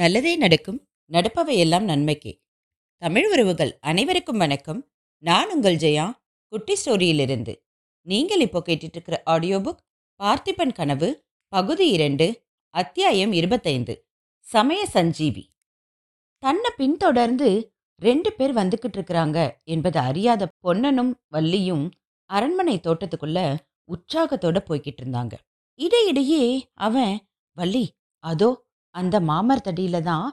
நல்லதே நடக்கும், நடப்பவையெல்லாம் நன்மைக்கே. தமிழ் உறவுகள் அனைவருக்கும் வணக்கம். நான் உங்கள் ஜெயா குட்டிஸ்டோரியிலிருந்து. நீங்கள் இப்போ கேட்டுட்டுருக்கிற ஆடியோ புக் பார்த்திபன் கனவு பகுதி 2 அத்தியாயம் 25 சமய சஞ்சீவி. தன்னை பின்தொடர்ந்து 2 பேர் வந்துக்கிட்டு இருக்கிறாங்க என்பதை அறியாத பொன்னனும் வள்ளியும் அரண்மனை தோட்டத்துக்குள்ள உற்சாகத்தோட போய்கிட்டு இருந்தாங்க. இடையிடையே அவன், வள்ளி அதோ அந்த மாமரத்தடியில தான்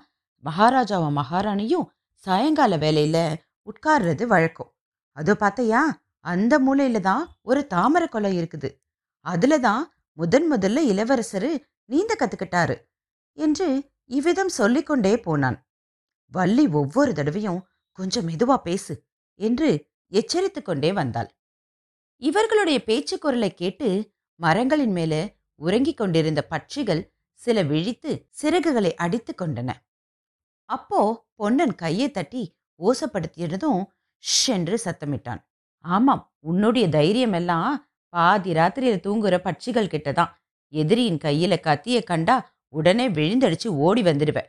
மகாராஜாவும் மகாராணியும் சாயங்கால வேலையில உட்கார்றது வழக்கம், அதோ பார்த்தையா அந்த மூலையில தான் ஒரு தாமரை குளம் இருக்குது, அதுல தான் முதல்ல இளவரசர் நீந்த கத்துக்கிட்டாரு என்று இவ்விதம் சொல்லிக்கொண்டே போனான். வள்ளி ஒவ்வொரு தடவையும் கொஞ்சம் மெதுவா பேசு என்று எச்சரித்து கொண்டே வந்தாள். இவர்களுடைய பேச்சு குரலை கேட்டு மரங்களின் மேலே உறங்கிக் கொண்டிருந்த பட்சிகள் சில விழித்து சிறகுகளை அடித்து கொண்டன. அப்போ பொன்னன் கையை தட்டி ஓசப்படுத்தியதும் ஷென்று சத்தமிட்டான். ஆமாம், உன்னுடைய தைரியம் எல்லாம் பாதி ராத்திரியில தூங்குற பட்சிகள் கிட்டதான். எதிரியின் கையில கத்தியை கண்டா உடனே விழுந்தடிச்சு ஓடி வந்துடுவ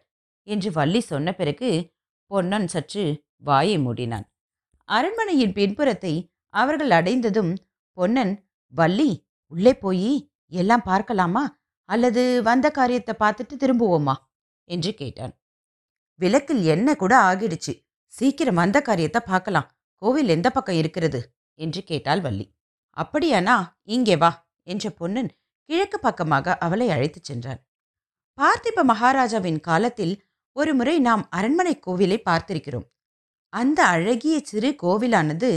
என்று வள்ளி சொன்ன பிறகு பொன்னன் சற்று வாயை மூடினான். அரண்மனையின் பின்புறத்தை அவர்கள் அடைந்ததும் பொன்னன், வள்ளி உள்ளே போய் எல்லாம் பார்க்கலாமா, அல்லது வந்த காரியத்தை பார்த்துட்டு திரும்புவோமா என்று கேட்டான். விளக்கில் என்ன கூட ஆகிடுச்சு, சீக்கிரம் வந்த காரியத்தை பார்க்கலாம், கோவில் எந்த பக்கம் இருக்கிறது என்று கேட்டாள் வள்ளி. அப்படியானா இங்கே வா என்ற பொன்னன் கிழக்கு பக்கமாக அவளை அழைத்துச் சென்றான். பார்த்திப மகாராஜாவின் காலத்தில் ஒரு முறை நாம் அரண்மனை கோவிலை பார்த்திருக்கிறோம். அந்த அழகிய சிறு கோவிலானது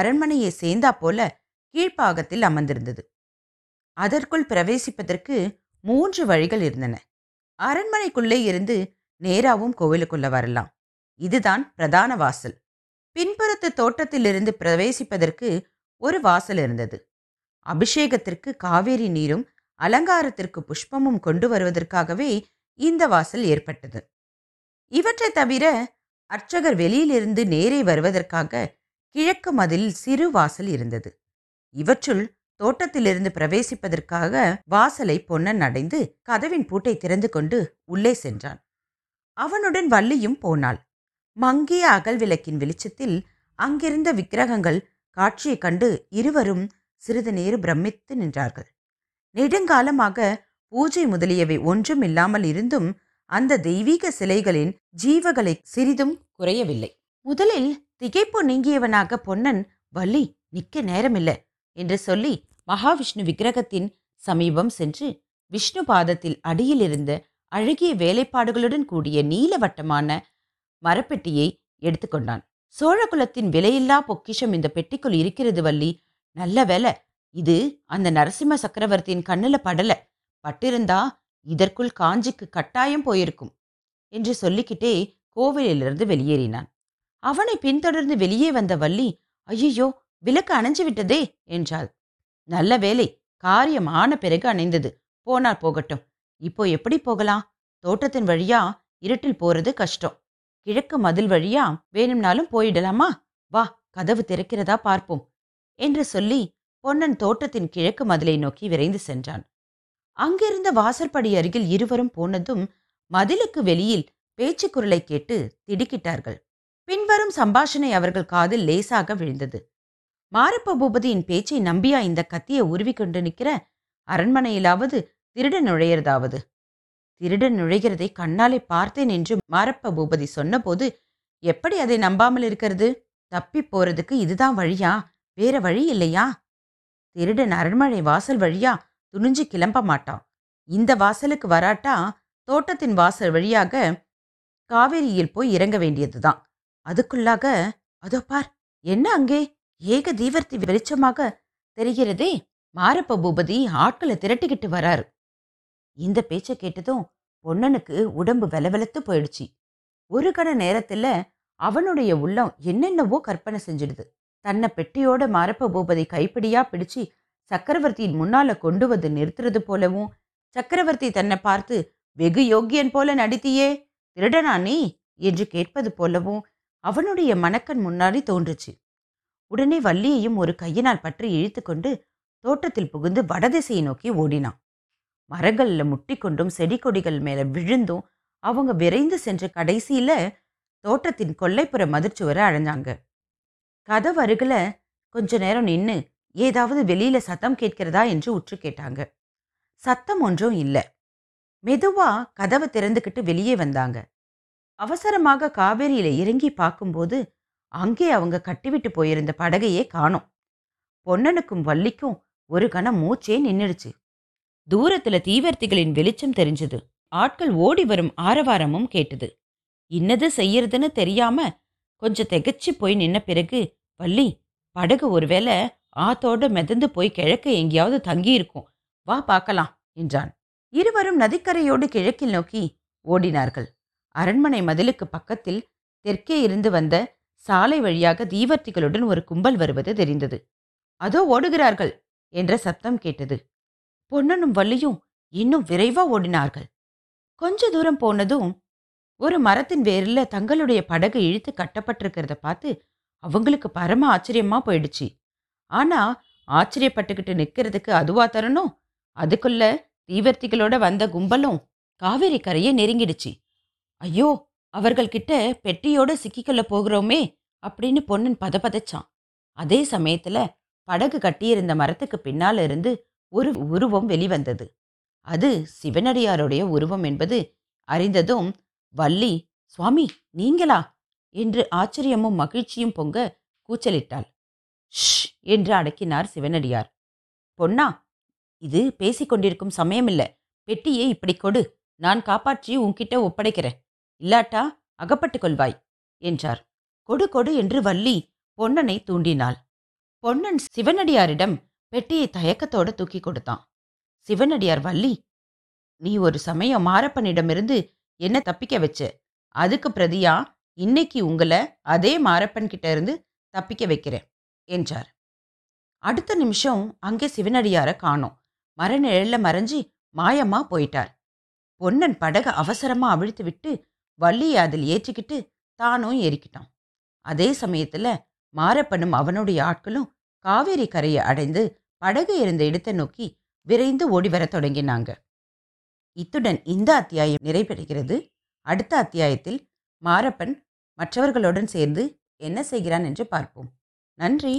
அரண்மனையை சேர்ந்தா போல கீழ்ப்பாகத்தில் அமர்ந்திருந்தது. அதற்குள் பிரவேசிப்பதற்கு 3 வழிகள் இருந்தன. அரண்மனைக்குள்ளே இருந்து நேராவும் கோவிலுக்குள்ள வரலாம், இதுதான் பிரதான வாசல். பின்புறத்து தோட்டத்திலிருந்து பிரவேசிப்பதற்கு ஒரு வாசல் இருந்தது. அபிஷேகத்திற்கு காவேரி நீரும் அலங்காரத்திற்கு புஷ்பமும் கொண்டு வருவதற்காகவே இந்த வாசல் ஏற்பட்டது. இவற்றை தவிர அர்ச்சகர் வெளியிலிருந்து நேரே வருவதற்காக கிழக்கு மதில் சிறு வாசல் இருந்தது. இவற்றுள் தோட்டத்திலிருந்து பிரவேசிப்பதற்காக வாசலை பொன்னன் அடைந்து கதவின் பூட்டை திறந்து கொண்டு உள்ளே சென்றான். அவனுடன் வள்ளியும் போனாள். மங்கிய அகல் விளக்கின் வெளிச்சத்தில் அங்கிருந்த விக்கிரகங்கள் காட்சியை கண்டு இருவரும் சிறிது நேரம் பிரமித்து நின்றார்கள். நெடுங்காலமாக பூஜை முதலியவை ஒன்றும் இல்லாமல் இருந்தும் அந்த தெய்வீக சிலைகளின் ஜீவகளை சிறிதும் குறையவில்லை. முதலில் திகைப்பு நீங்கியவனாக பொன்னன், வள்ளி நிற்க நேரமில்லை என்று சொல்லி மகாவிஷ்ணு விக்கிரகத்தின் சமீபம் சென்று விஷ்ணுபாதத்தில் அடியிலிருந்த அழகிய வேலைப்பாடுகளுடன் கூடிய நீலவட்டமான மரப்பெட்டியை எடுத்துக்கொண்டான். சோழகுலத்தின் விலையில்லா பொக்கிஷம் இந்த பெட்டிக்குள் இருக்கிறது வள்ளி, நல்ல வேலை இது அந்த நரசிம்ம சக்கரவர்த்தியின் கண்ணில் படல, பட்டிருந்தா இதற்குள் காஞ்சிக்கு கட்டாயம் போயிருக்கும் என்று சொல்லிக்கிட்டே கோவிலிலிருந்து வெளியேறினான். அவனை பின்தொடர்ந்து வெளியே வந்த வள்ளி, ஐயோ விளக்கு அணைஞ்சு விட்டதே என்றாள். நல்ல வேலை, காரியம் ஆன பிறகு அணைந்தது, போனால் போகட்டும், இப்போ எப்படி போகலாம், தோட்டத்தின் வழியா இருட்டில் போறது கஷ்டம், கிழக்கு மதில் வழியா வேணும்னாலும் போயிடலாமா, வா கதவு திறக்கிறதா பார்ப்போம் என்று சொல்லி பொன்னன் தோட்டத்தின் கிழக்கு மதிலை நோக்கி விரைந்து சென்றான். அங்கிருந்த வாசற்படி அருகில் இருவரும் போனதும் மதிலுக்கு வெளியில் பேச்சு குரலை கேட்டு திடுக்கிட்டார்கள். பின்வரும் சம்பாஷணை அவர்கள் காதில் லேசாக விழுந்தது. மாரப்ப பூபதியின் பேச்சை நம்பியா இந்த கத்தியை உருவிக்கொண்டு நிற்கிற, அரண்மனையிலாவது திருடன் நுழையிறதாவது, திருடன் நுழைகிறதை கண்ணாலே பார்த்தேன் என்று மாரப்ப பூபதி சொன்னபோது எப்படி அதை நம்பாமல் இருக்கிறது, தப்பி போறதுக்கு இதுதான் வழியா, வேற வழி இல்லையா, திருடன் அரண்மனை வாசல் வழியா துணிஞ்சு கிளம்ப மாட்டான், இந்த வாசலுக்கு வராட்டா தோட்டத்தின் வாசல் வழியாக காவேரியில் போய் இறங்க வேண்டியதுதான், அதுக்குள்ளாக அதோ பார் என்ன அங்கே ஏக தீவர்த்தி வெளிச்சமாக தெரிகிறதே, மாரப்ப பூபதி ஆட்களை திரட்டிக்கிட்டு வராரு. இந்த பேச்சை கேட்டதும் பொன்னனுக்கு உடம்பு வெலவெலத்து போயிடுச்சு. ஒரு கண நேரத்துல அவனுடைய உள்ளம் என்னென்னவோ கற்பனை செஞ்சிடுது. தன்னை பெட்டியோட மாரப்ப பூபதி கைப்பிடியா பிடிச்சு சக்கரவர்த்தியின் முன்னால கொண்டு வந்து நிறுத்துறது போலவும், சக்கரவர்த்தி தன்னை பார்த்து வெகு யோக்கியன் போல நடித்தியே திருடனானே என்று கேட்பது போலவும் அவனுடைய மனக்கண் முன்னாடி தோன்றுச்சு. உடனே வள்ளியையும் ஒரு கையினால் பற்றி இழுத்து கொண்டு தோட்டத்தில் புகுந்து வடதிசையை நோக்கி ஓடினான். மரங்களில் முட்டி கொண்டும் செடி கொடிகள் மேலே விழுந்தும் அவங்க விரைந்து சென்று கடைசியில தோட்டத்தின் கொல்லைப்புற மதிர்ச்சுவரை அடைஞ்சாங்க. கதவருகில கொஞ்ச நேரம் நின்று ஏதாவது வெளியில சத்தம் கேட்கிறதா என்று உற்று கேட்டாங்க. சத்தம் ஒன்றும் இல்லை. மெதுவா கதவை திறந்துக்கிட்டு வெளியே வந்தாங்க. அவசரமாக காவேரியில இறங்கி பார்க்கும்போது அங்கே அவங்க கட்டிவிட்டு போயிருந்த படகையே காணோம். பொன்னனுக்கும் வள்ளிக்கும் ஒரு கணம் மூச்சே நின்றுடுச்சு. தூரத்துல தீவர்த்திகளின் வெளிச்சம் தெரிஞ்சது. ஆட்கள் ஓடி வரும் ஆரவாரமும் கேட்டது. இன்னது செய்யறதுன்னு தெரியாம கொஞ்சம் திகச்சு போய் நின்ன பிறகு, வள்ளி, படகு ஒருவேளை ஆத்தோட மிதந்து போய் கிழக்கு எங்கேயாவது தங்கியிருக்கும், வா பார்க்கலாம் என்றான். இருவரும் நதிக்கரையோடு கிழக்கில் நோக்கி ஓடினார்கள். அரண்மனை மதிலுக்கு பக்கத்தில் தெற்கே இருந்து வந்த சாலை வழியாக தீவர்த்திகளுடன் ஒரு கும்பல் வருவது தெரிந்தது. அதோ ஓடுகிறார்கள் என்ற சப்தம் கேட்டது. பொன்னனும் வள்ளியும் இன்னும் விரைவா ஓடினார்கள். கொஞ்ச தூரம் போனதும் ஒரு மரத்தின் வேர்ல தங்களுடைய படகு இழுத்து கட்டப்பட்டிருக்கிறத பார்த்து அவங்களுக்கு பரம ஆச்சரியமா போயிடுச்சு. ஆனா ஆச்சரியப்பட்டுக்கிட்டு நிற்கிறதுக்கு அதுவா தரணும்? அதுக்குள்ள தீவர்த்திகளோட வந்த கும்பலும் காவேரி கரையை நெருங்கிடுச்சு. ஐயோ, அவர்கள்கிட்ட பெட்டியோட சிக்கிக்கொள்ள போகிறோமே அப்படின்னு பொன்னன் பதப்பதைச்சான். அதே சமயத்துல படகு கட்டியிருந்த மரத்துக்கு பின்னால் இருந்து ஒரு உருவம் வெளிவந்தது. அது சிவனடியாருடைய உருவம் என்பது அறிந்ததும் வள்ளி, சுவாமி நீங்களா என்று ஆச்சரியமும் மகிழ்ச்சியும் பொங்க கூச்சலிட்டாள். ஷ் என்று அடக்கினார் சிவனடியார். பொன்னா, இது பேசிக்கொண்டிருக்கும் சமயமில்ல, பெட்டியை இப்படி கொடு, நான் காப்பாற்றி உன்கிட்ட ஒப்படைக்கிறேன், இல்லாட்டா அகப்பட்டு கொள்வாய் என்றார். கொடு கொடு என்று வள்ளி பொன்னனை தூண்டினாள். பொன்னன் சிவனடியாரிடம் பெட்டியை தயக்கத்தோடு தூக்கி கொடுத்தான். சிவனடியார், வள்ளி, நீ ஒரு சமயம் மாரப்பனிடமிருந்து என்ன தப்பிக்க வச்ச, அதுக்கு பிரதியா இன்னைக்கு உங்களை அதே மாரப்பன் கிட்ட இருந்து தப்பிக்க வைக்கிறேன் என்றார். அடுத்த நிமிஷம் அங்கே சிவனடியாரை காணோம். மரநிழல்ல மறைஞ்சி மாயமா போயிட்டார். பொன்னன் படகை அவசரமா அவிழ்த்து விட்டு வள்ளியை அதில் ஏற்றிக்கிட்டு தானும் ஏறிக்கிட்டான். அதே சமயத்துல மாரப்பனும் அவனுடைய ஆட்களும் காவேரி கரையை அடைந்து படகு இருந்த இடத்தை நோக்கி விரைந்து ஓடி வர தொடங்கினாங்க. இத்துடன் இந்த அத்தியாயம் நிறைவடைகிறது. அடுத்த அத்தியாயத்தில் மாரப்பன் மற்றவர்களுடன் சேர்ந்து என்ன செய்கிறான் என்று பார்ப்போம். நன்றி.